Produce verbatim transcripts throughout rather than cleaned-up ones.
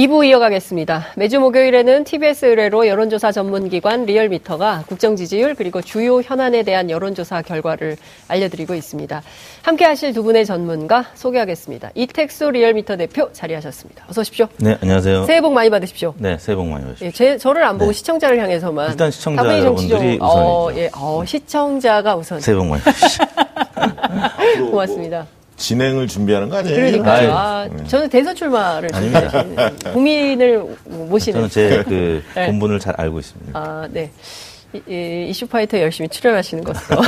이 부 이어가겠습니다. 매주 목요일에는 티비에스 의뢰로 여론조사 전문기관 리얼미터가 국정지지율 그리고 주요 현안에 대한 여론조사 결과를 알려드리고 있습니다. 함께하실 두 분의 전문가 소개하겠습니다. 이택수 리얼미터 대표 자리하셨습니다. 어서 오십시오. 네, 안녕하세요. 새해 복 많이 받으십시오. 네, 새해 복 많이 받으십시오. 예, 제, 저를 안 보고 네. 시청자를 향해서만. 일단 시청자 여러분들이 우선이죠. 어, 예, 어, 시청자가 우선. 새해 복 많이 받으십시오. 고맙습니다. 진행을 준비하는 거 아니에요? 그러니까요. 아, 네. 저는 대선 출마를 준비하시는 국민을 모시는. 저는 제 그 네. 본분을 잘 알고 있습니다. 아, 네. 이, 이, 이슈파이터에 열심히 출연하시는 것으로.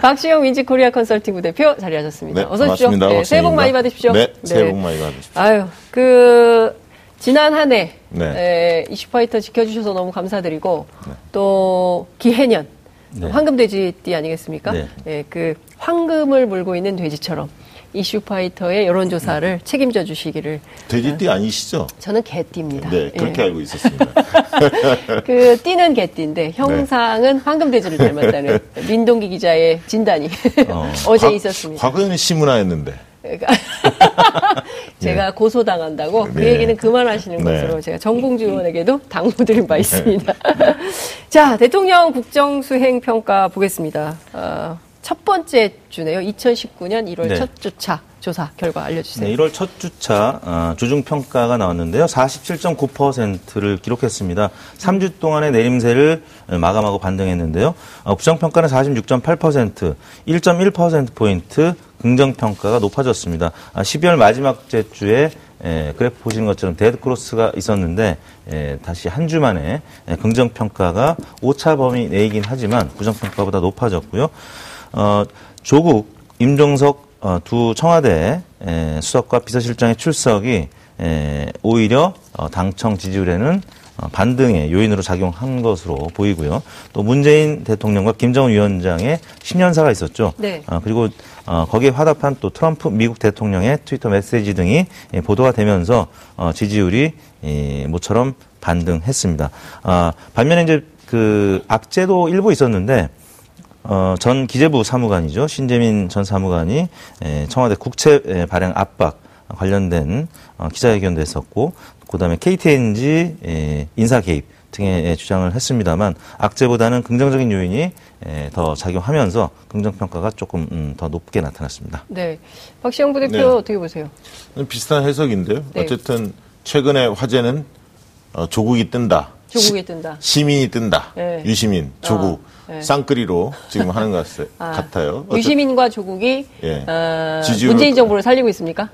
박시영 민지코리아 컨설팅 부대표 자리하셨습니다. 네, 어서 오십시오. 네, 새해 복 많이 받으십시오. 네, 새해 복 많이 받으십시오. 아유, 그 지난 한 해 네. 이슈파이터 지켜주셔서 너무 감사드리고 네. 또 기해년. 네. 황금돼지띠 아니겠습니까? 네. 네, 그 황금을 물고 있는 돼지처럼 이슈파이터의 여론조사를 네. 책임져 주시기를. 돼지띠 아니시죠? 저는 개띠입니다. 네, 그렇게 예. 알고 있었습니다. 그 띠는 개띠인데 형상은 네. 황금돼지를 닮았다는 민동기 기자의 진단이 어, 어제 과, 있었습니다. 과거에는 시문화였는데. 제가 네. 고소당한다고 네. 그 얘기는 그만하시는 네. 것으로 제가 정봉주 의원에게도 당부드린 바 있습니다. 네. 자, 대통령 국정수행평가 보겠습니다. 어, 첫 번째 주네요. 이천십구 년 일월 네. 첫 주차 조사 결과 알려주세요. 네, 일월 첫 주차 어, 주중평가가 나왔는데요. 사십칠 점 구 퍼센트를 기록했습니다. 삼 주 동안의 내림세를 마감하고 반등했는데요. 어, 부정평가는 사십육 점 팔 퍼센트, 일 점 일 퍼센트포인트 긍정평가가 높아졌습니다. 십이월 마지막 주에 그래프 보시는 것처럼 데드크로스가 있었는데 다시 한 주 만에 긍정평가가 오차 범위 내이긴 하지만 부정평가보다 높아졌고요. 조국, 임종석 두 청와대 수석과 비서실장의 출석이 오히려 당청 지지율에는 반등의 요인으로 작용한 것으로 보이고요. 또 문재인 대통령과 김정은 위원장의 신년사가 있었죠. 네. 아, 그리고 어, 거기에 화답한 또 트럼프 미국 대통령의 트위터 메시지 등이 보도가 되면서 어, 지지율이 이, 모처럼 반등했습니다. 아, 반면에 이제 그 악재도 일부 있었는데 어, 전 기재부 사무관이죠. 신재민 전 사무관이 에, 청와대 국채 에, 발행 압박 관련된 어, 기자회견도 했었고. 그다음에 케이티엔지 인사 개입 등의 주장을 했습니다만 악재보다는 긍정적인 요인이 더 작용하면서 긍정평가가 조금 더 높게 나타났습니다. 네, 박시영 부대표 네. 어떻게 보세요? 비슷한 해석인데요. 네. 어쨌든 최근에 화제는 조국이 뜬다. 조국이 뜬다. 시, 시민이 뜬다. 네. 유시민, 조국. 아. 네. 쌍끌이로 지금 하는 것 아. 같아요. 어쨌든. 유시민과 조국이 네. 어, 문재인 정부를 살리고 있습니까?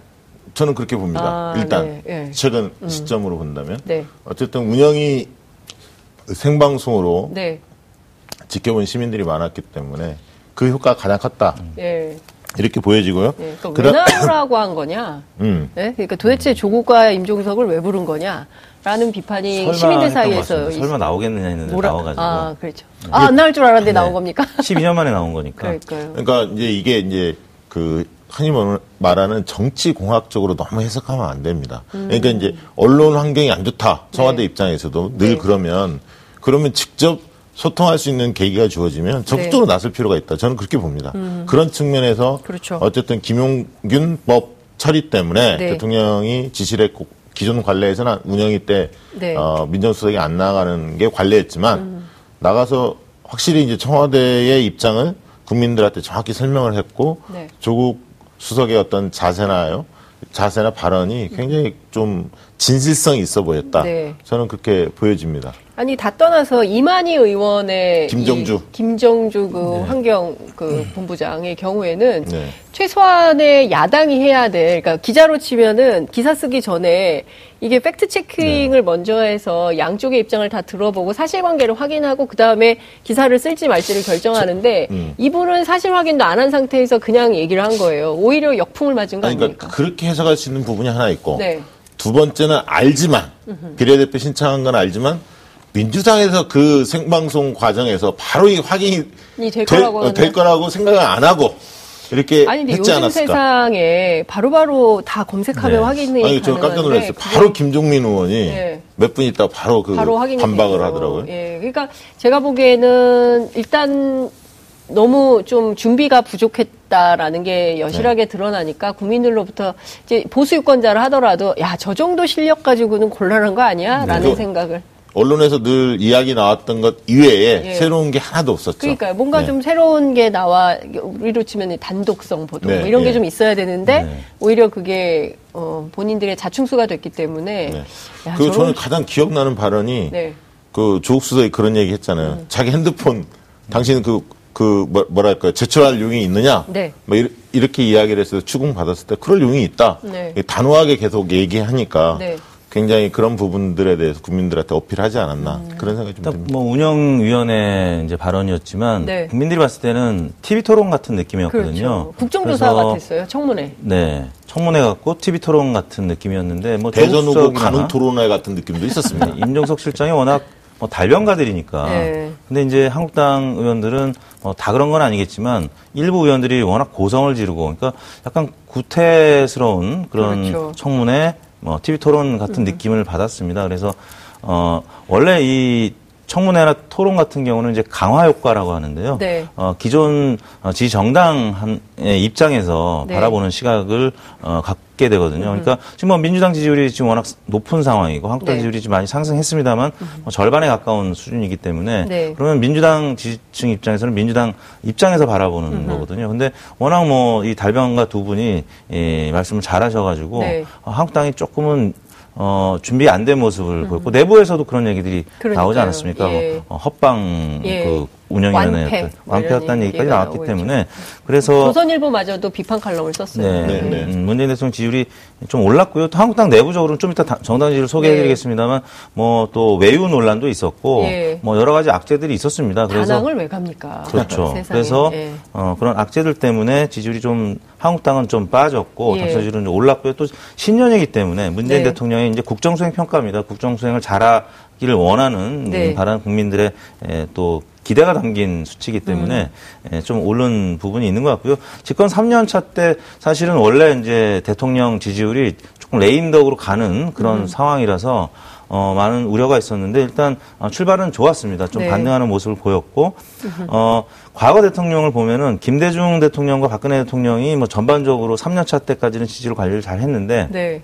저는 그렇게 봅니다. 아, 일단 네, 네. 최근 음. 시점으로 본다면 네. 어쨌든 운영이 생방송으로 네. 지켜본 시민들이 많았기 때문에 그 효과가 가장 컸다. 네. 이렇게 보여지고요. 네, 그러니까 그다... 왜 나오라고 한 거냐? 음. 네? 그러니까 도대체 조국과 임종석을 왜 부른 거냐라는 비판이 시민들 사이에서 설마 나오겠느냐 했는데 뭐라... 나와가지고. 아, 그렇죠. 네. 아, 안 나올 줄 알았는데 네. 나온 겁니까? 십이 년 만에 나온 거니까. 그러니까요. 그러니까 이제 이게 이제 그. 흔히 말하는 정치공학적으로 너무 해석하면 안 됩니다. 음. 그러니까 이제 언론 환경이 안 좋다. 청와대 네. 입장에서도 늘 네. 그러면 그러면 직접 소통할 수 있는 계기가 주어지면 적극적으로 네. 나설 필요가 있다. 저는 그렇게 봅니다. 음. 그런 측면에서 그렇죠. 어쨌든 김용균법 처리 때문에 네. 대통령이 지시를 했고 기존 관례에서는 운영위 때 네. 어, 민정수석이 안 나가는 게 관례였지만 음. 나가서 확실히 이제 청와대의 입장을 국민들한테 정확히 설명을 했고 네. 조국 수석의 어떤 자세나요, 자세나 발언이 굉장히 좀 진실성이 있어 보였다. 네. 저는 그렇게 보여집니다. 아니 다 떠나서 이만희 의원의 김정주, 김정주 그 네. 환경 그 본부장의 경우에는 네. 최소한의 야당이 해야 돼. 그러니까 기자로 치면은 기사 쓰기 전에 이게 팩트 체킹을 네. 먼저 해서 양쪽의 입장을 다 들어보고 사실관계를 확인하고 그 다음에 기사를 쓸지 말지를 결정하는데 저, 음. 이분은 사실 확인도 안 한 상태에서 그냥 얘기를 한 거예요. 오히려 역풍을 맞은 거 아닙니까? 아니, 그러니까 그렇게 해석할 수 있는 부분이 하나 있고 네. 두 번째는 알지만 비례대표 신청한 건 알지만. 민주당에서 그 생방송 과정에서 바로 이 확인이 될 거라고, 될 거라고 생각을 안 하고 이렇게 아니, 근데 했지 요즘 않았을까? 세상에 바로바로 다 검색하면 네. 확인이 아니, 저 깜짝 놀랐어요. 그게... 바로 김종민 의원이 네. 몇 분 있다가 바로 그 바로 반박을 돼요. 하더라고요. 예, 그러니까 제가 보기에는 일단 너무 좀 준비가 부족했다라는 게 여실하게 네. 드러나니까 국민들로부터 이제 보수 유권자를 하더라도 야, 저 정도 실력 가지고는 곤란한 거 아니야? 라는 생각을. 언론에서 늘 이야기 나왔던 것 이외에 예. 새로운 게 하나도 없었죠. 그러니까요. 뭔가 네. 좀 새로운 게 나와, 우리로 치면 단독성 보도 네. 뭐 이런 네. 게 좀 있어야 되는데 네. 오히려 그게 어, 본인들의 자충수가 됐기 때문에. 네. 야, 그리고 저는 가장 기억나는 발언이 네. 그 조국 수석이 그런 얘기 했잖아요. 음. 자기 핸드폰 당신 그, 그 뭐, 뭐랄까요. 제출할 용이 있느냐. 네. 뭐 이렇게, 이렇게 이야기를 해서 추궁받았을 때 그럴 용이 있다. 네. 단호하게 계속 얘기하니까. 네. 굉장히 그런 부분들에 대해서 국민들한테 어필하지 않았나 음. 그런 생각이 좀 듭니다. 뭐 운영위원회 이제 발언이었지만 네. 국민들이 봤을 때는 티비 토론 같은 느낌이었거든요. 그렇죠. 국정조사 같았어요. 청문회. 네, 청문회 같고 티비 토론 같은 느낌이었는데 뭐 대선 후보 가는 토론회 같은 느낌도 있었습니다. 임종석 실장이 워낙 뭐 달변가들이니까. 네. 근데 이제 한국당 의원들은 뭐 다 그런 건 아니겠지만 일부 의원들이 워낙 고성을 지르고 그러니까 약간 구태스러운 그런 그렇죠. 청문회. 뭐 티비 토론 같은 음. 느낌을 받았습니다. 그래서 어 원래 이 청문회나 토론 같은 경우는 이제 강화 효과라고 하는데요. 네. 어 기존 지지 정당의 입장에서 네. 바라보는 시각을 어 갖게 되거든요. 음. 그러니까 지금 뭐 민주당 지지율이 지금 워낙 높은 상황이고 한국당 네. 지지율이 지금 많이 상승했습니다만 음. 뭐 절반에 가까운 수준이기 때문에 네. 그러면 민주당 지지층 입장에서는 민주당 입장에서 바라보는 음. 거거든요. 근데 워낙 뭐 이 달변과 두 분이 이 말씀을 잘하셔가지고 네. 한국당이 조금은 어, 준비 안 된 모습을 음. 보였고, 내부에서도 그런 얘기들이 그러니까요. 나오지 않았습니까? 예. 어, 헛방, 예. 그, 운영위원회, 완패였다는 얘기까지 나왔기 때문에. 그래서. 조선일보마저도 비판 칼럼을 썼어요. 네. 네. 네. 음, 문재인 대통령 지지율이 좀 올랐고요. 또 한국당 내부적으로는 좀 이따 정당 지지율 소개해드리겠습니다만, 뭐 또 외유 논란도 있었고, 예. 뭐 여러 가지 악재들이 있었습니다. 그래서. 단항을 왜 갑니까? 그렇죠. 그래서, 예. 어, 그런 악재들 때문에 지지율이 좀, 한국당은 좀 빠졌고, 예. 당선 지지율은 올랐고요. 또 신년이기 때문에 문재인 네. 대통령의 이제 국정수행 평가입니다. 국정수행을 잘하기를 원하는 네. 바라는 국민들의 에, 또, 기대가 담긴 수치이기 때문에 음. 좀 오른 부분이 있는 것 같고요. 집권 삼 년 차 때 사실은 원래 이제 대통령 지지율이 조금 레인덕으로 가는 그런 음. 상황이라서 어, 많은 우려가 있었는데 일단 출발은 좋았습니다. 좀 네. 반등하는 모습을 보였고 어, 과거 대통령을 보면은 김대중 대통령과 박근혜 대통령이 뭐 전반적으로 삼 년 차 때까지는 지지율 관리를 잘 했는데. 네.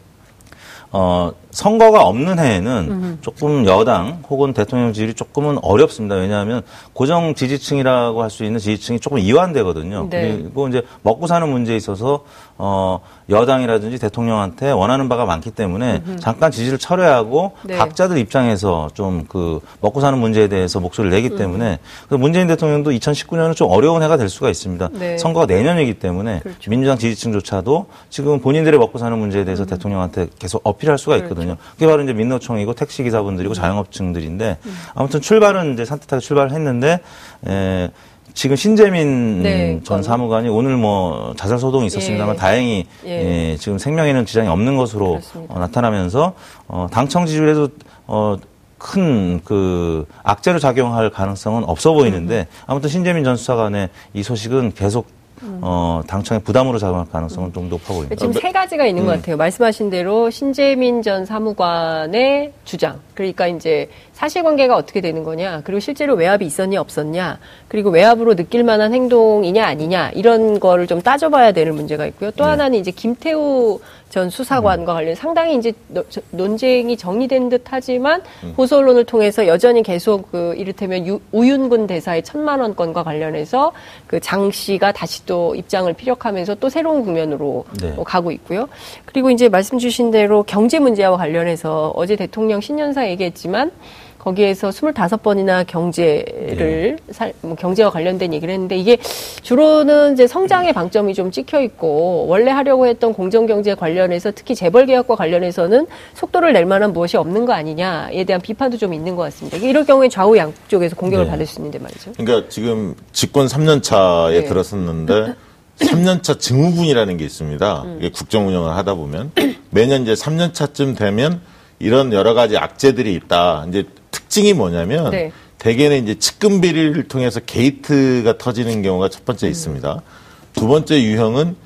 어, 선거가 없는 해에는 음. 조금 여당 혹은 대통령 지지율이 조금은 어렵습니다. 왜냐하면 고정 지지층이라고 할 수 있는 지지층이 조금 이완되거든요. 네. 그리고 이제 먹고 사는 문제에 있어서 어, 여당이라든지 대통령한테 원하는 바가 많기 때문에 음흠. 잠깐 지지를 철회하고 네. 각자들 입장에서 좀 그 먹고 사는 문제에 대해서 목소리를 내기 음. 때문에 그래서 문재인 대통령도 이천십구 년은 좀 어려운 해가 될 수가 있습니다. 네. 선거가 내년이기 때문에 그렇죠. 민주당 지지층조차도 지금 본인들의 먹고 사는 문제에 대해서 음. 대통령한테 계속 어필할 수가 있거든요. 그렇죠. 그게 바로 이제 민노총이고 택시기사분들이고 자영업층들인데 음. 아무튼 출발은 이제 산뜻하게 출발했는데 에, 지금 신재민 네, 전 사무관이 오늘 뭐 자살 소동이 있었습니다만 예. 다행히 예. 예, 지금 생명에는 지장이 없는 것으로 어, 나타나면서 어, 당청 지지율에도 어, 큰 그 악재로 작용할 가능성은 없어 보이는데 아무튼 신재민 전 수사관의 이 소식은 계속 음. 어, 당청의 부담으로 작용할 가능성은 음. 좀 높아 보입니다. 지금 세 가지가 있는 음. 것 같아요. 말씀하신 대로 신재민 전 사무관의 주장. 그러니까 이제 사실관계가 어떻게 되는 거냐. 그리고 실제로 외압이 있었냐 없었냐. 그리고 외압으로 느낄 만한 행동이냐 아니냐. 이런 거를 좀 따져봐야 되는 문제가 있고요. 또 네. 하나는 이제 김태호 전 수사관과 음. 관련 상당히 이제 논쟁이 정리된 듯 하지만 음. 보수 언론을 통해서 여전히 계속 그 이를테면 유, 우윤근 대사의 천만 원 건과 관련해서 그 장 씨가 다시 또 입장을 피력하면서 또 새로운 국면으로 네. 가고 있고요. 그리고 이제 말씀 주신 대로 경제 문제와 관련해서 어제 대통령 신년사 얘기했지만 거기에서 스물다섯 번이나 경제를, 네. 살, 뭐 경제와 관련된 얘기를 했는데 이게 주로는 이제 성장의 방점이 좀 찍혀 있고 원래 하려고 했던 공정경제 관련해서 특히 재벌 개혁과 관련해서는 속도를 낼 만한 무엇이 없는 거 아니냐에 대한 비판도 좀 있는 것 같습니다. 이럴 경우에 좌우 양쪽에서 공격을 네. 받을 수 있는데 말이죠. 그러니까 지금 집권 삼 년 차에 네. 들었었는데 삼 년 차 증후군이라는 게 있습니다. 음. 이게 국정 운영을 하다 보면 매년 이제 삼 년 차쯤 되면 이런 여러 가지 악재들이 있다. 이제 특징이 뭐냐면 네. 대개는 이제 측근 비리를 통해서 게이트가 터지는 경우가 첫 번째 있습니다. 음. 두 번째 유형은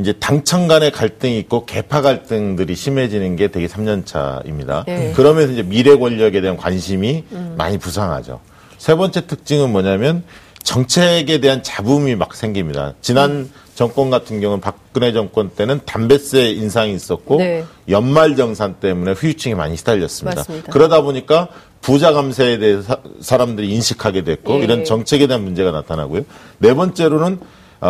이제 당청 간의 갈등이 있고 계파 갈등들이 심해지는 게 되게 삼 년 차입니다. 네. 그러면서 이제 미래 권력에 대한 관심이 음. 많이 부상하죠. 세 번째 특징은 뭐냐면 정책에 대한 잡음이 막 생깁니다. 지난 음. 정권 같은 경우는 박근혜 정권 때는 담뱃세 인상이 있었고 네. 연말정산 때문에 후유증이 많이 시달렸습니다. 맞습니다. 그러다 보니까 부자 감세에 대해 사람들이 인식하게 됐고 예. 이런 정책에 대한 문제가 나타나고요. 네 번째로는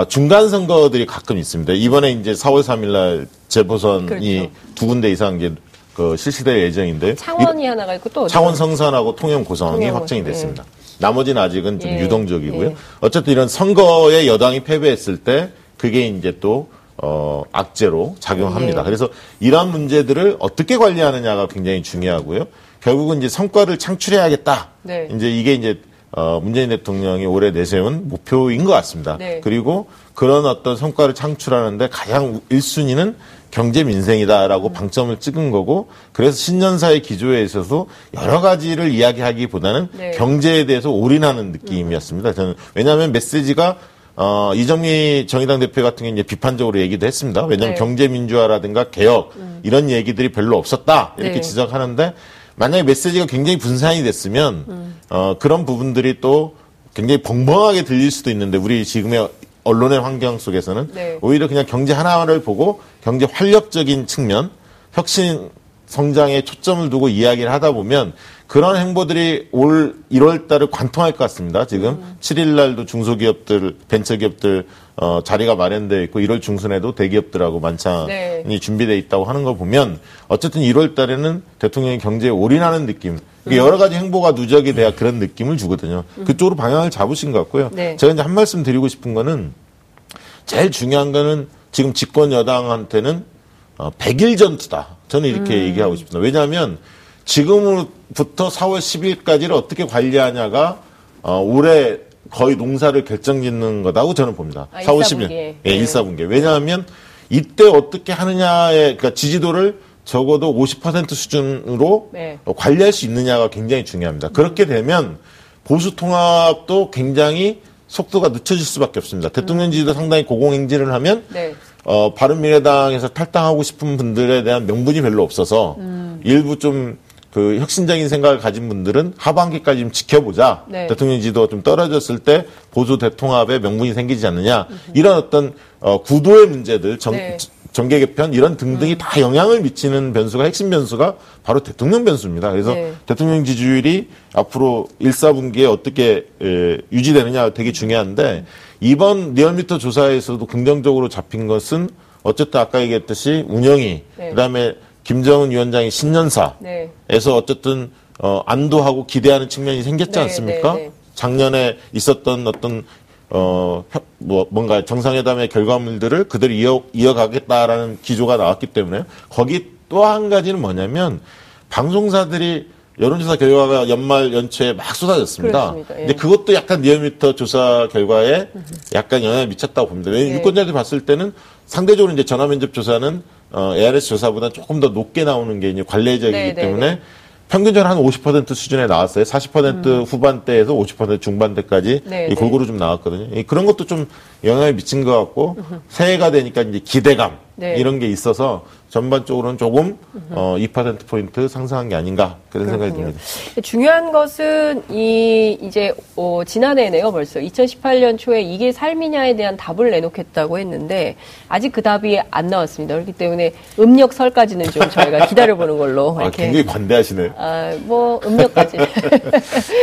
중간 선거들이 가끔 있습니다. 이번에 이제 사월 삼일 날 재보선이 그렇죠. 두 군데 이상 이제 그 실시될 예정인데 창원이 일, 하나가 있고 또 창원 성산하고 통영 고성이 통영 확정이 고성. 됐습니다. 예. 나머지는 아직은 좀 예. 유동적이고요. 예. 어쨌든 이런 선거에 여당이 패배했을 때 그게 이제 또 어, 악재로 작용합니다. 예. 그래서 이러한 문제들을 어떻게 관리하느냐가 굉장히 중요하고요. 결국은 이제 성과를 창출해야겠다. 네. 이제 이게 이제 어, 문재인 대통령이 올해 내세운 목표인 것 같습니다. 네. 그리고 그런 어떤 성과를 창출하는데 가장 일 순위는 경제 민생이다라고 음. 방점을 찍은 거고, 그래서 신년사의 기조에 있어서 여러 가지를 이야기하기보다는 네. 경제에 대해서 올인하는 느낌이었습니다. 저는 왜냐하면 메시지가 어, 이정미 정의당 대표 같은 경우는 비판적으로 얘기도 했습니다. 왜냐하면 네. 경제 민주화라든가 개혁 음. 이런 얘기들이 별로 없었다 이렇게 네. 지적하는데, 만약에 메시지가 굉장히 분산이 됐으면 음. 어, 그런 부분들이 또 굉장히 벙벙하게 들릴 수도 있는데, 우리 지금의 언론의 환경 속에서는 네. 오히려 그냥 경제 하나를 보고 경제 활력적인 측면, 혁신 성장에 초점을 두고 이야기를 하다 보면 그런 행보들이 올 일월 달을 관통할 것 같습니다. 지금 음. 칠일 날도 중소기업들, 벤처기업들 어, 자리가 마련되어 있고 일월 중순에도 대기업들하고 만찬이 네. 준비되어 있다고 하는 걸 보면 어쨌든 일월 달에는 대통령이 경제에 올인하는 느낌, 여러 가지 행보가 누적이 돼야 그런 느낌을 주거든요. 그쪽으로 방향을 잡으신 것 같고요. 네. 제가 이제 한 말씀 드리고 싶은 거는, 제일 중요한 거는 지금 집권 여당한테는 어, 백일 전투다. 저는 이렇게 음. 얘기하고 싶습니다. 왜냐하면 지금부터 사월 십일까지를 어떻게 관리하냐가 어, 올해 거의 농사를 결정짓는 거다고 저는 봅니다. 아, 사월 십일. 예, 네. 일사분기. 왜냐하면 이때 어떻게 하느냐의, 그러니까 지지도를 적어도 오십 퍼센트 수준으로 네. 관리할 수 있느냐가 굉장히 중요합니다. 음. 그렇게 되면 보수 통합도 굉장히 속도가 늦춰질 수밖에 없습니다. 대통령 지지도 상당히 고공행진을 하면 네. 어, 바른미래당에서 탈당하고 싶은 분들에 대한 명분이 별로 없어서 음. 일부 좀 그 혁신적인 생각을 가진 분들은 하반기까지 좀 지켜보자. 네. 대통령 지지도가 좀 떨어졌을 때 보수 대통합에 명분이 생기지 않느냐. 음흠. 이런 어떤 어, 구도의 문제들, 정, 네. 정계 개편 이런 등등이 음. 다 영향을 미치는 변수가, 핵심 변수가 바로 대통령 변수입니다. 그래서 네. 대통령 지지율이 앞으로 일사분기에 어떻게 에, 유지되느냐 되게 중요한데, 이번 리얼미터 조사에서도 긍정적으로 잡힌 것은 어쨌든 아까 얘기했듯이 운영이 네. 그다음에 김정은 위원장의 신년사에서 네. 어쨌든 어, 안도하고 기대하는 측면이 생겼지 네, 않습니까? 네, 네. 작년에 있었던 어떤 어, 뭐, 뭔가 정상회담의 결과물들을 그대로 이어, 이어가겠다라는 기조가 나왔기 때문에, 거기 또 한 가지는 뭐냐면, 방송사들이 여론조사 결과가 연말 연초에 막 쏟아졌습니다. 예. 근데 그것도 약간 리얼미터 조사 결과에 약간 영향을 미쳤다고 봅니다. 왜냐면 예. 유권자들이 봤을 때는 상대적으로 이제 전화면접 조사는 어, 에이알에스 조사보다 조금 더 높게 나오는 게 이제 관례적이기 때문에 평균적으로 한 오십 퍼센트 수준에 나왔어요. 사십 퍼센트 음. 후반대에서 오십 퍼센트 중반대까지 네, 골고루 네. 좀 나왔거든요. 그런 것도 좀 영향을 미친 것 같고, 으흠. 새해가 되니까 이제 기대감 네. 이런 게 있어서 전반적으로는 조금 어, 이 퍼센트 포인트 상승한 게 아닌가 그런 그렇군요. 생각이 듭니다. 중요한 것은 이 이제 어, 지난해네요 벌써. 이천십팔 년 초에 이게 삶이냐에 대한 답을 내놓겠다고 했는데 아직 그 답이 안 나왔습니다. 그렇기 때문에 음력설까지는 좀 저희가 기다려보는 걸로. 아, 이렇게. 굉장히 관대하시네요. 아, 뭐 음력까지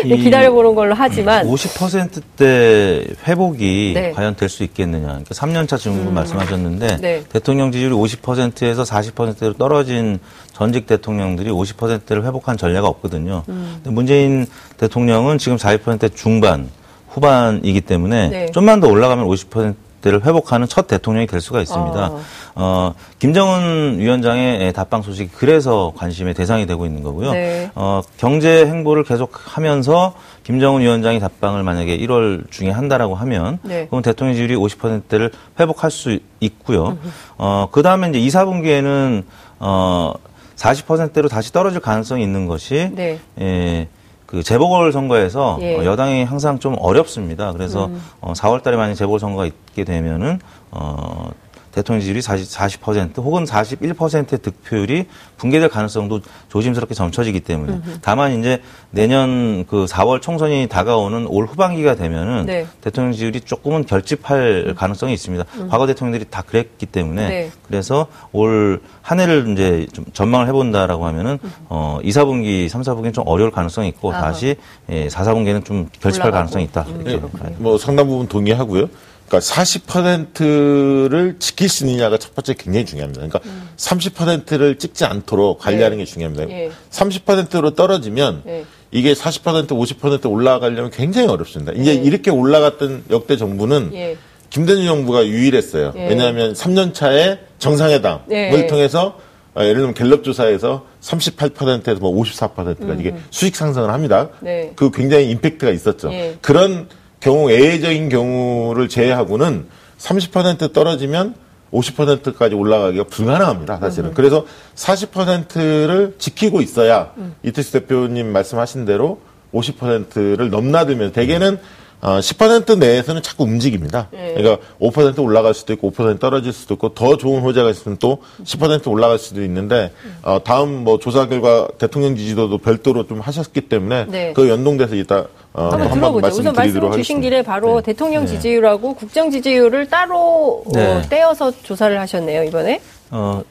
기다려보는 걸로 하지만 오십 퍼센트대 회복이 네. 과연 될 수 있겠느냐. 그러니까 삼 년 차 증후군 음. 말씀하셨는데 네. 대통령 지지율이 오십 퍼센트에서 사십 퍼센트대로 떨어진 전직 대통령들이 오십 퍼센트대를 회복한 전례가 없거든요. 음. 근데 문재인 대통령은 지금 사십 퍼센트 중반, 후반이기 때문에 네. 좀만 더 올라가면 오십 퍼센트대를 회복하는 첫 대통령이 될 수가 있습니다. 어. 어, 김정은 위원장의 답방 소식이 그래서 관심의 대상이 되고 있는 거고요. 네. 어, 경제 행보를 계속하면서 김정은 위원장이 답방을 만약에 일월 중에 한다라고 하면 네. 그럼 대통령 지지율이 오십 퍼센트대를 회복할 수 있고요. 어, 그다음에 이제 이, 사분기에는 어, 사십 퍼센트대로 다시 떨어질 가능성이 있는 것이 네. 예, 그 재보궐선거에서 예. 어, 여당이 항상 좀 어렵습니다. 그래서 음. 어, 사월 달에 만약 재보궐선거가 있게 되면은 어, 대통령 지지율이 사십 퍼센트 혹은 사십일 퍼센트의 득표율이 붕괴될 가능성도 조심스럽게 점쳐지기 때문에. 음흠. 다만 이제 내년 그 사월 총선이 다가오는 올 후반기가 되면은 네. 대통령 지지율이 조금은 결집할 음. 가능성이 있습니다. 음. 과거 대통령들이 다 그랬기 때문에 네. 그래서 올 한 해를 이제 좀 전망을 해본다라고 하면은 음. 어 이, 사분기, 삼, 사분기는 좀 어려울 가능성이 있고 아하. 다시 예, 사, 사분기에는 좀 결집할 올라가고. 가능성이 있다. 음. 이렇게 네. 뭐 상당 부분 동의하고요. 그러니까 사십 퍼센트를 지킬 수 있느냐가 첫 번째 굉장히 중요합니다. 그러니까 음. 삼십 퍼센트를 찍지 않도록 관리하는 예. 게 중요합니다. 예. 삼십 퍼센트로 떨어지면 예. 이게 사십 퍼센트, 오십 퍼센트 올라가려면 굉장히 어렵습니다. 이제 예. 이렇게 올라갔던 역대 정부는 예. 김대중 정부가 유일했어요. 예. 왜냐하면 삼 년 차에 정상회담을 예. 통해서 예를 들면 갤럽 조사에서 삼십팔 퍼센트에서 뭐 오십사 퍼센트가 음. 이게 수직 상승을 합니다. 네. 그 굉장히 임팩트가 있었죠. 예. 그런 경우, 예외적인 경우를 제외하고는 삼십 퍼센트 떨어지면 오십 퍼센트까지 올라가기가 불가능합니다, 사실은. 음흠. 그래서 사십 퍼센트를 지키고 있어야 음. 이택수 대표님 말씀하신 대로 오십 퍼센트를 넘나들면 대개는 어, 십 퍼센트 내에서는 자꾸 움직입니다. 예. 그러니까 오 퍼센트 올라갈 수도 있고 오 퍼센트 떨어질 수도 있고 더 좋은 호재가 있으면 또 십 퍼센트 올라갈 수도 있는데 어, 다음 뭐 조사 결과 대통령 지지도도 별도로 좀 하셨기 때문에 네. 그 연동돼서 이따 어, 한번 들어보죠. 말씀 우선 말씀 주신 길에 바로 네. 대통령 지지율하고 네. 국정 지지율을 따로 네. 어, 떼어서 조사를 하셨네요, 이번에. 어,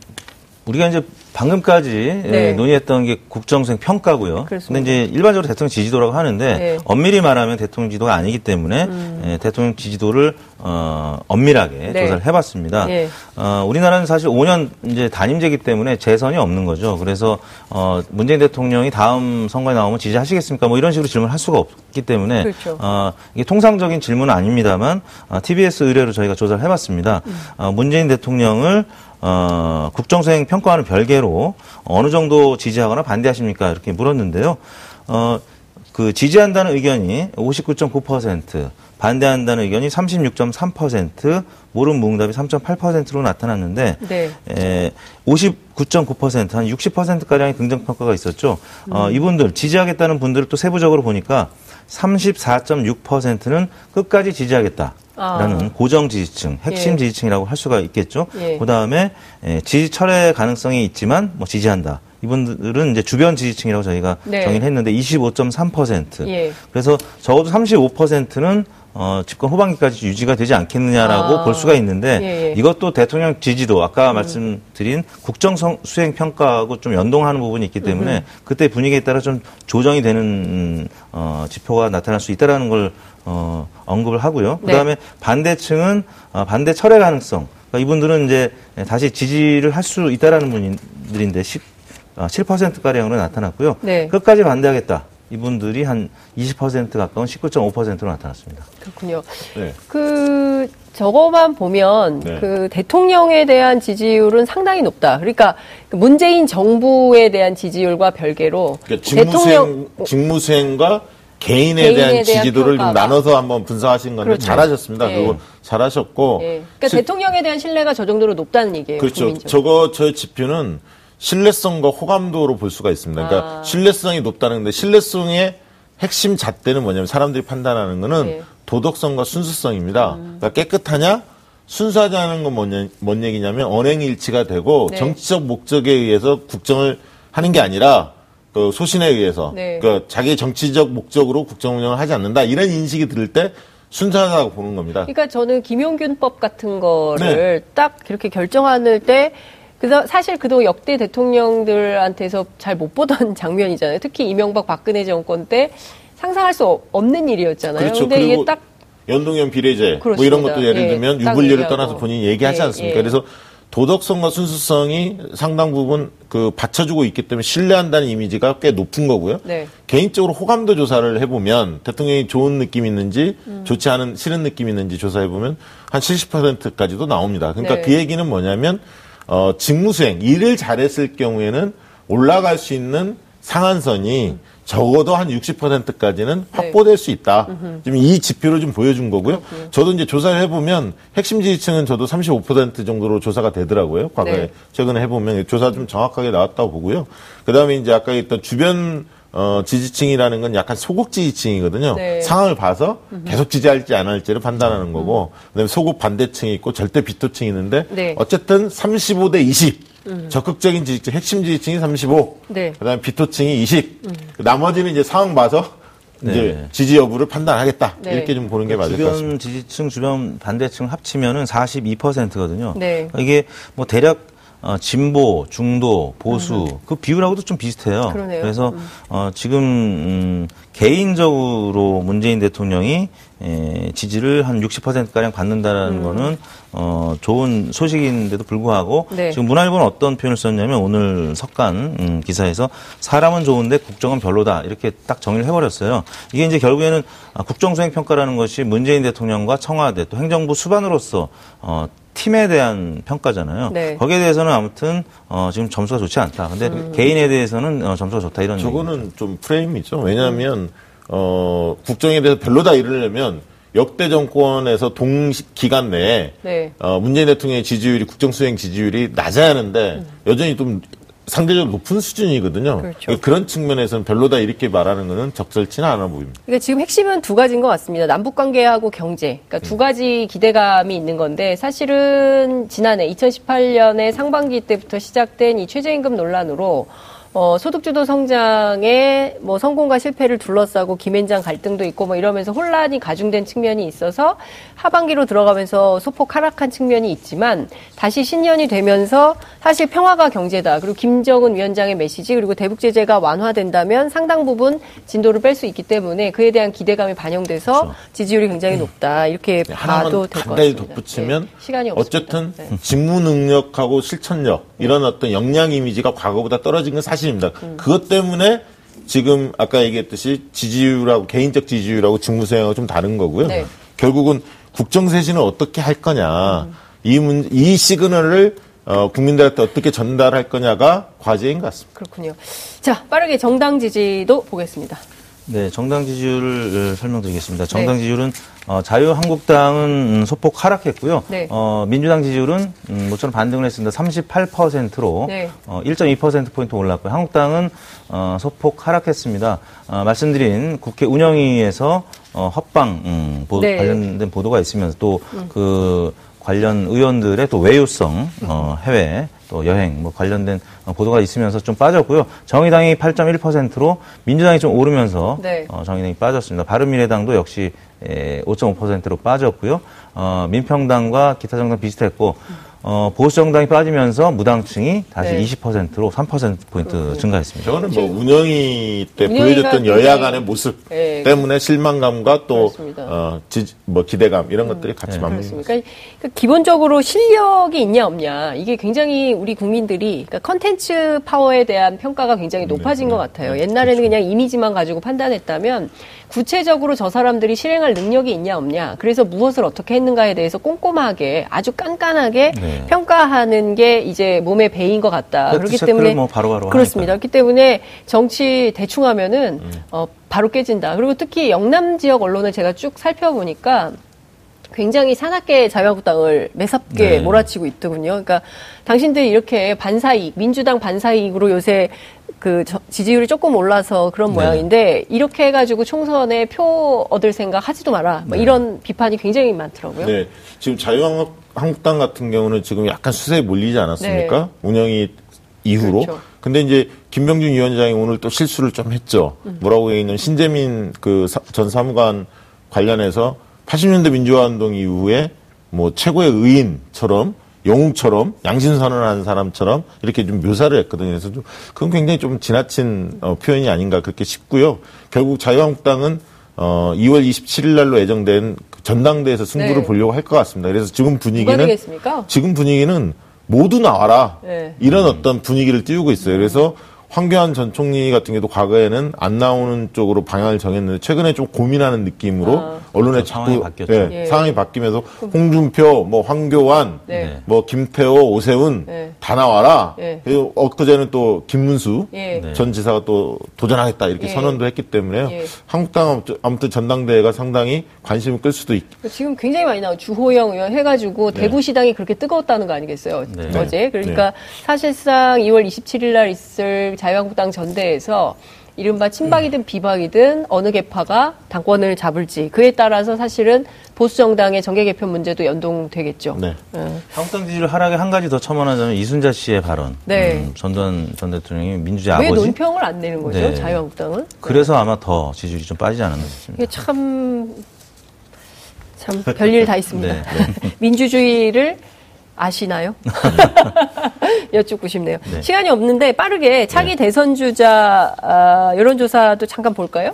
우리가 이제 방금까지 네. 예, 논의했던 게 국정수행 평가고요. 그런데 이제 일반적으로 대통령 지지도라고 하는데 네. 엄밀히 말하면 대통령 지지도가 아니기 때문에 음. 예, 대통령 지지도를 어, 엄밀하게 네. 조사를 해봤습니다. 네. 어, 우리나라는 사실 오 년 이제 단임제이기 때문에 재선이 없는 거죠. 그래서 어, 문재인 대통령이 다음 선거에 나오면 지지하시겠습니까? 뭐 이런 식으로 질문할 수가 없기 때문에 그렇죠. 어, 이게 통상적인 질문은 아닙니다만 어, 티비에스 의뢰로 저희가 조사를 해봤습니다. 음. 어, 문재인 대통령을 어, 국정수행 평가와는 별개로 어느 정도 지지하거나 반대하십니까? 이렇게 물었는데요. 어, 그 지지한다는 의견이 오십구 점 구 퍼센트, 반대한다는 의견이 삼십육 점 삼 퍼센트, 모름 무응답이 삼 점 팔 퍼센트로 나타났는데 네. 에, 오십구 점 구 퍼센트, 한 육십 퍼센트가량의 긍정평가가 있었죠. 어, 이분들, 지지하겠다는 분들을 또 세부적으로 보니까 삼십사 점 육 퍼센트는 끝까지 지지하겠다라는 아. 고정 지지층, 핵심 예. 지지층이라고 할 수가 있겠죠. 예. 그 다음에 지지 철회 가능성이 있지만 뭐 지지한다. 이분들은 이제 주변 지지층이라고 저희가 네. 정의를 했는데 이십오 점 삼 퍼센트. 예. 그래서 적어도 삼십오 퍼센트는 어, 집권 후반기까지 유지가 되지 않겠느냐라고 아. 볼 수가 있는데 예, 예. 이것도 대통령 지지도 아까 음. 말씀드린 국정 수행 평가하고 좀 연동하는 부분이 있기 때문에 음. 그때 분위기에 따라 좀 조정이 되는 어, 지표가 나타날 수 있다라는 걸 어, 언급을 하고요. 네. 그다음에 반대층은 어, 반대 철회 가능성. 그러니까 이분들은 이제 다시 지지를 할 수 있다라는 분들인데 십, 칠 퍼센트 가량으로 나타났고요. 네. 끝까지 반대하겠다. 이분들이 한 이십 퍼센트 가까운 십구 점 오 퍼센트로 나타났습니다. 그렇군요. 네. 그 저거만 보면 네. 그 대통령에 대한 지지율은 상당히 높다. 그러니까 문재인 정부에 대한 지지율과 별개로 그러니까 직무수행, 대통령 직무수행과 개인에, 개인에 대한, 대한 지지도를 좀 나눠서 한번 분석하신 건데 그렇죠. 잘하셨습니다. 네. 그거 잘하셨고 네. 그러니까 시, 대통령에 대한 신뢰가 저 정도로 높다는 얘기예요. 그렇죠. 국민적으로. 저거 저 지표는 신뢰성과 호감도로 볼 수가 있습니다. 그러니까 아. 신뢰성이 높다는 건데 신뢰성의 핵심 잣대는 뭐냐면 사람들이 판단하는 거는 네. 도덕성과 순수성입니다. 음. 그러니까 깨끗하냐, 순수하지 않은 건 뭔, 뭔 얘기냐면 언행일치가 되고 네. 정치적 목적에 의해서 국정을 하는 게 아니라 그 소신에 의해서 네. 그러니까 자기 정치적 목적으로 국정 운영을 하지 않는다. 이런 인식이 들 때 순수하다고 보는 겁니다. 그러니까 저는 김용균법 같은 거를 네. 딱 이렇게 결정하는 때 그래서 사실 그동안 역대 대통령들한테서 잘 못 보던 장면이잖아요. 특히 이명박 박근혜 정권 때 상상할 수 없는 일이었잖아요. 그렇죠. 근데 이게 딱 연동형 비례제 그렇습니다. 뭐 이런 것도 예를 예, 들면 유불리를 떠나서 본인이 얘기하지 예, 않습니까? 예. 그래서 도덕성과 순수성이 상당 부분 그 받쳐주고 있기 때문에 신뢰한다는 이미지가 꽤 높은 거고요. 네. 개인적으로 호감도 조사를 해보면 대통령이 좋은 느낌이 있는지 음. 좋지 않은 싫은 느낌이 있는지 조사해보면 한 칠십 퍼센트까지도 나옵니다. 그러니까 네. 그 얘기는 뭐냐면 어, 직무수행, 일을 잘했을 경우에는 올라갈 수 있는 상한선이 음. 적어도 한 육십 퍼센트까지는 확보될 네. 수 있다. 음흠. 지금 이 지표를 좀 보여준 거고요. 그렇군요. 저도 이제 조사를 해보면 핵심 지지층은 저도 삼십오 퍼센트 정도로 조사가 되더라고요. 과거에. 네. 최근에 해보면 조사 좀 정확하게 나왔다고 보고요. 그 다음에 이제 아까 했던 주변 어, 지지층이라는 건 약간 소극 지지층이거든요. 네. 상황을 봐서 계속 지지할지 안 할지를 판단하는 거고, 그다음에 소극 반대층이 있고 절대 비토층이 있는데, 네. 어쨌든 삼십오 대 이십. 음. 적극적인 지지층, 핵심 지지층이 삼십오, 네. 그다음에 비토층이 이십, 음. 나머지는 이제 상황 봐서 네. 이제 지지 여부를 판단하겠다, 네. 이렇게 좀 보는 게 맞을 것 같습니다. 주변 지지층, 주변 반대층 합치면은 사십이 퍼센트거든요. 네. 이게 뭐 대략 어, 진보, 중도, 보수 음. 그 비율하고도 좀 비슷해요. 그러네요. 그래서 음. 어, 지금 음, 개인적으로 문재인 대통령이 예, 지지를 한 육십 퍼센트가량 받는다라는 음. 거는 어, 좋은 소식인데도 불구하고 네. 지금 문화일보는 어떤 표현을 썼냐면 오늘 석간 음, 기사에서 사람은 좋은데 국정은 별로다 이렇게 딱 정의를 해버렸어요. 이게 이제 결국에는 국정수행평가라는 것이 문재인 대통령과 청와대 또 행정부 수반으로서 어, 팀에 대한 평가잖아요. 네. 거기에 대해서는 아무튼 어, 지금 점수가 좋지 않다. 근데 음. 개인에 대해서는 어, 점수가 좋다 이런. 저거는 좀 프레임이죠. 왜냐하면 어, 국정에 대해서 별로다 이러려면 역대 정권에서 동기간 내에 네. 어, 문재인 대통령의 지지율이 국정수행 지지율이 낮아야 하는데 음. 여전히 좀 상대적으로 높은 수준이거든요. 그렇죠. 그런 측면에서는 별로다 이렇게 말하는 것은 적절치는 않아 보입니다. 그러니까 지금 핵심은 두 가지인 것 같습니다. 남북관계하고 경제. 그러니까 음. 두 가지 기대감이 있는 건데 사실은 지난해 이천십팔 년에 상반기 때부터 시작된 이 최저임금 논란으로 어, 소득주도 성장의 뭐 성공과 실패를 둘러싸고 김앤장 갈등도 있고 뭐 이러면서 혼란이 가중된 측면이 있어서 하반기로 들어가면서 소폭 하락한 측면이 있지만 다시 신년이 되면서 사실 평화가 경제다. 그리고 김정은 위원장의 메시지 그리고 대북 제재가 완화된다면 상당 부분 진도를 뺄 수 있기 때문에 그에 대한 기대감이 반영돼서 그렇죠. 지지율이 굉장히 음. 높다. 이렇게 봐도 될 것 같습니다. 하나만 덧붙이면 네. 시간이 없습니다. 어쨌든 네. 직무 능력하고 실천력 이런 어떤 역량 이미지가 과거보다 떨어진 건 사실 음. 그것 때문에 지금 아까 얘기했듯이 지지율하고 개인적 지지율하고 직무수행하고 좀 다른 거고요. 네. 결국은 국정쇄신을 어떻게 할 거냐. 음. 이, 문, 이 시그널을 어, 국민들한테 어떻게 전달할 거냐가 과제인 것 같습니다. 그렇군요. 자, 빠르게 정당 지지도 보겠습니다. 네, 정당 지지율을 설명드리겠습니다. 정당 네. 지지율은 어, 자유한국당은 소폭 하락했고요. 네. 어, 민주당 지지율은 음, 모처럼 반등을 했습니다. 삼십팔 퍼센트로 네. 어, 일 점 이 퍼센트포인트 올랐고요. 한국당은 어, 소폭 하락했습니다. 어, 말씀드린 국회 운영위에서 어, 헛방 음, 보, 네. 관련된 보도가 있으면서 또 그 음. 관련 의원들의 또 외유성, 어, 해외, 또 여행, 뭐 관련된 보도가 있으면서 좀 빠졌고요. 정의당이 팔 점 일 퍼센트로 민주당이 좀 오르면서 네. 어, 정의당이 빠졌습니다. 바른미래당도 역시 에, 오 점 오 퍼센트로 빠졌고요. 어, 민평당과 기타 정당 비슷했고, 어, 보수 정당이 빠지면서 무당층이 다시 네. 이십 퍼센트로 삼 퍼센트포인트 음. 증가했습니다. 저는 뭐 운영이 때 보여줬던 여야 간의 모습 네. 때문에 실망감과 또, 어, 지지, 뭐 기대감 이런 음. 것들이 같이 네. 맞물립니다. 그러니까 기본적으로 실력이 있냐 없냐 이게 굉장히 우리 국민들이 그러니까 컨텐츠 파워에 대한 평가가 굉장히 높아진 네. 것 같아요. 옛날에는 그렇죠. 그냥 이미지만 가지고 판단했다면 구체적으로 저 사람들이 실행할 능력이 있냐 없냐 그래서 무엇을 어떻게 했는가에 대해서 꼼꼼하게 아주 깐깐하게 네. 평가하는 게 이제 몸에 배인 것 같다. 그렇기 때문에 뭐 바로바로 그렇습니다. 하니까. 그렇기 때문에 정치 대충 하면은 음. 어, 바로 깨진다. 그리고 특히 영남 지역 언론을 제가 쭉 살펴보니까 굉장히 사납게 자유한국당을 매섭게 네. 몰아치고 있더군요. 그러니까 당신들이 이렇게 반사이익, 민주당 반사이익으로 요새 그 저, 지지율이 조금 올라서 그런 네. 모양인데 이렇게 해가지고 총선에 표 얻을 생각 하지도 마라. 뭐 네. 이런 비판이 굉장히 많더라고요. 네, 지금 자유한국당 한국당 같은 경우는 지금 약간 수세에 몰리지 않았습니까? 네. 운영이 이후로. 그렇죠. 근데 이제 김병준 위원장이 오늘 또 실수를 좀 했죠. 음. 뭐라고 얘기했냐면 신재민 그 전 사무관 관련해서 팔십 년대 민주화운동 이후에 뭐 최고의 의인처럼 영웅처럼 양심선언을 한 사람처럼 이렇게 좀 묘사를 했거든요. 그래서 좀 그건 굉장히 좀 지나친 어, 표현이 아닌가 그렇게 싶고요. 결국 자유한국당은 어, 이월 이십칠일 날로 예정된 전당대회에서 승부를 네. 보려고 할 것 같습니다. 그래서 지금 분위기는 지금 분위기는 모두 나와라 네. 이런 어떤 분위기를 띄우고 있어요. 그래서 황교안 전 총리 같은 경우도 과거에는 안 나오는 쪽으로 방향을 정했는데 최근에 좀 고민하는 느낌으로 아, 언론에 그렇죠. 자꾸 상황이 바뀌었죠. 네, 예. 상황이 바뀌면서 홍준표, 뭐 황교안, 네. 뭐 김태호, 오세훈 네. 다 나와라. 네. 그리고 엊그제는 또 김문수 네. 전 지사가 또 도전하겠다 이렇게 네. 선언도 했기 때문에요. 네. 한국당 아무튼 전당대회가 상당히 관심을 끌 수도 있. 지금 굉장히 많이 나와 주호영 의원 해가지고 네. 대구시당이 그렇게 뜨거웠다는 거 아니겠어요 네. 어제. 그러니까 네. 사실상 이월 이십칠일 날 있을 자유한국당 전대에서 이른바 친박이든 비박이든 어느 계파가 당권을 잡을지 그에 따라서 사실은 보수 정당의 정계 개편 문제도 연동되겠죠. 네. 네. 한국당 지지율 하락에 한 가지 더 첨언하자면 이순자 씨의 발언. 네. 음, 전두환 전 대통령이 민주주의 아버지. 왜 논평을 안 내는 거죠? 네. 자유한국당은? 그래서 네. 아마 더 지지율이 좀 빠지지 않았나 싶습니다. 이게 참, 참 별일 다 있습니다. 네. 네. 민주주의를 아시나요? 여쭙고 싶네요. 네. 시간이 없는데 빠르게 차기 네. 대선 주자 아, 여론조사도 잠깐 볼까요?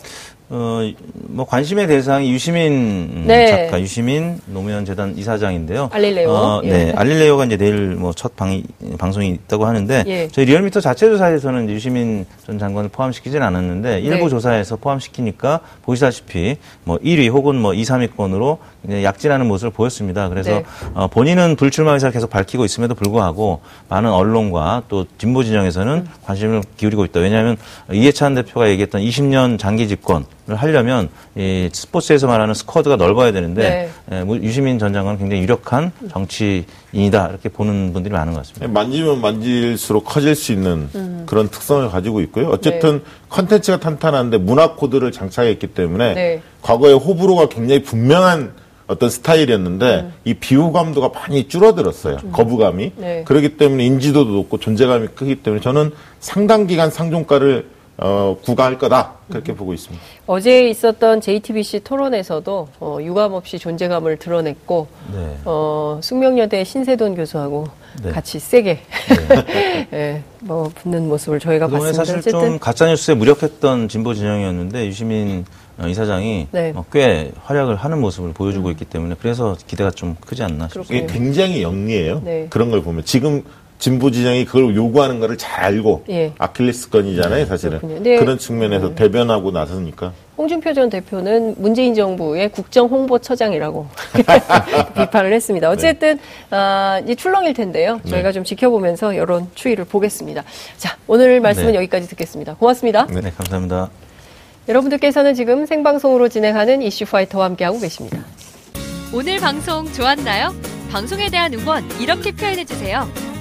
어, 뭐 관심의 대상이 유시민 네. 작가, 유시민 노무현 재단 이사장인데요. 알릴레오. 어, 예. 네, 알릴레오가 이제 내일 뭐 첫 방이 방송이 있다고 하는데 예. 저희 리얼미터 자체 조사에서는 이제 유시민 전 장관을 포함시키진 않았는데 일부 네. 조사에서 포함시키니까 보시다시피 뭐 일 위 혹은 뭐 이, 삼 위권으로 약진하는 모습을 보였습니다. 그래서 네. 어, 본인은 불출마 의사를 계속 밝히고 있음에도 불구하고 많은 언론과 또 진보 진영에서는 음. 관심을 기울이고 있다. 왜냐하면 이해찬 대표가 얘기했던 이십 년 장기 집권 하려면 이 스포츠에서 말하는 스쿼드가 넓어야 되는데 네. 유시민 전 장관은 굉장히 유력한 정치인이다 이렇게 보는 분들이 많은 것 같습니다. 만지면 만질수록 커질 수 있는 음. 그런 특성을 가지고 있고요. 어쨌든 컨텐츠가 네. 탄탄한데 문화 코드를 장착했기 때문에 네. 과거의 호불호가 굉장히 분명한 어떤 스타일이었는데 음. 이 비호감도가 많이 줄어들었어요. 음. 거부감이. 네. 그렇기 때문에 인지도도 높고 존재감이 크기 때문에 저는 상당 기간 상종가를 어, 구가할 거다 그렇게 음. 보고 있습니다. 어제 있었던 제이티비씨 토론에서도 어, 유감없이 존재감을 드러냈고 네. 어, 숙명여대 신세돈 교수하고 네. 같이 세게 네. 네, 뭐 붙는 모습을 저희가 봤습니다. 사실 어쨌든. 좀 가짜뉴스에 무력했던 진보 진영이었는데 유시민 이사장이 네. 꽤 활약을 하는 모습을 보여주고 음. 있기 때문에 그래서 기대가 좀 크지 않나 싶습니다. 이게 굉장히 영리해요. 네. 그런 걸 보면 지금 진보 진영이 그걸 요구하는 거를 잘 알고 예. 아킬레스건이잖아요, 사실은. 네. 그런 측면에서 네. 대변하고 나서니까. 홍준표 전 대표는 문재인 정부의 국정홍보처장이라고 비판을 했습니다. 어쨌든 네. 아, 이제 출렁일 텐데요. 저희가 네. 좀 지켜보면서 여론 추이를 보겠습니다. 자, 오늘 말씀은 네. 여기까지 듣겠습니다. 고맙습니다. 네, 네, 감사합니다. 여러분들께서는 지금 생방송으로 진행하는 이슈파이터와 함께하고 계십니다. 오늘 방송 좋았나요? 방송에 대한 응원 이렇게 표현해주세요.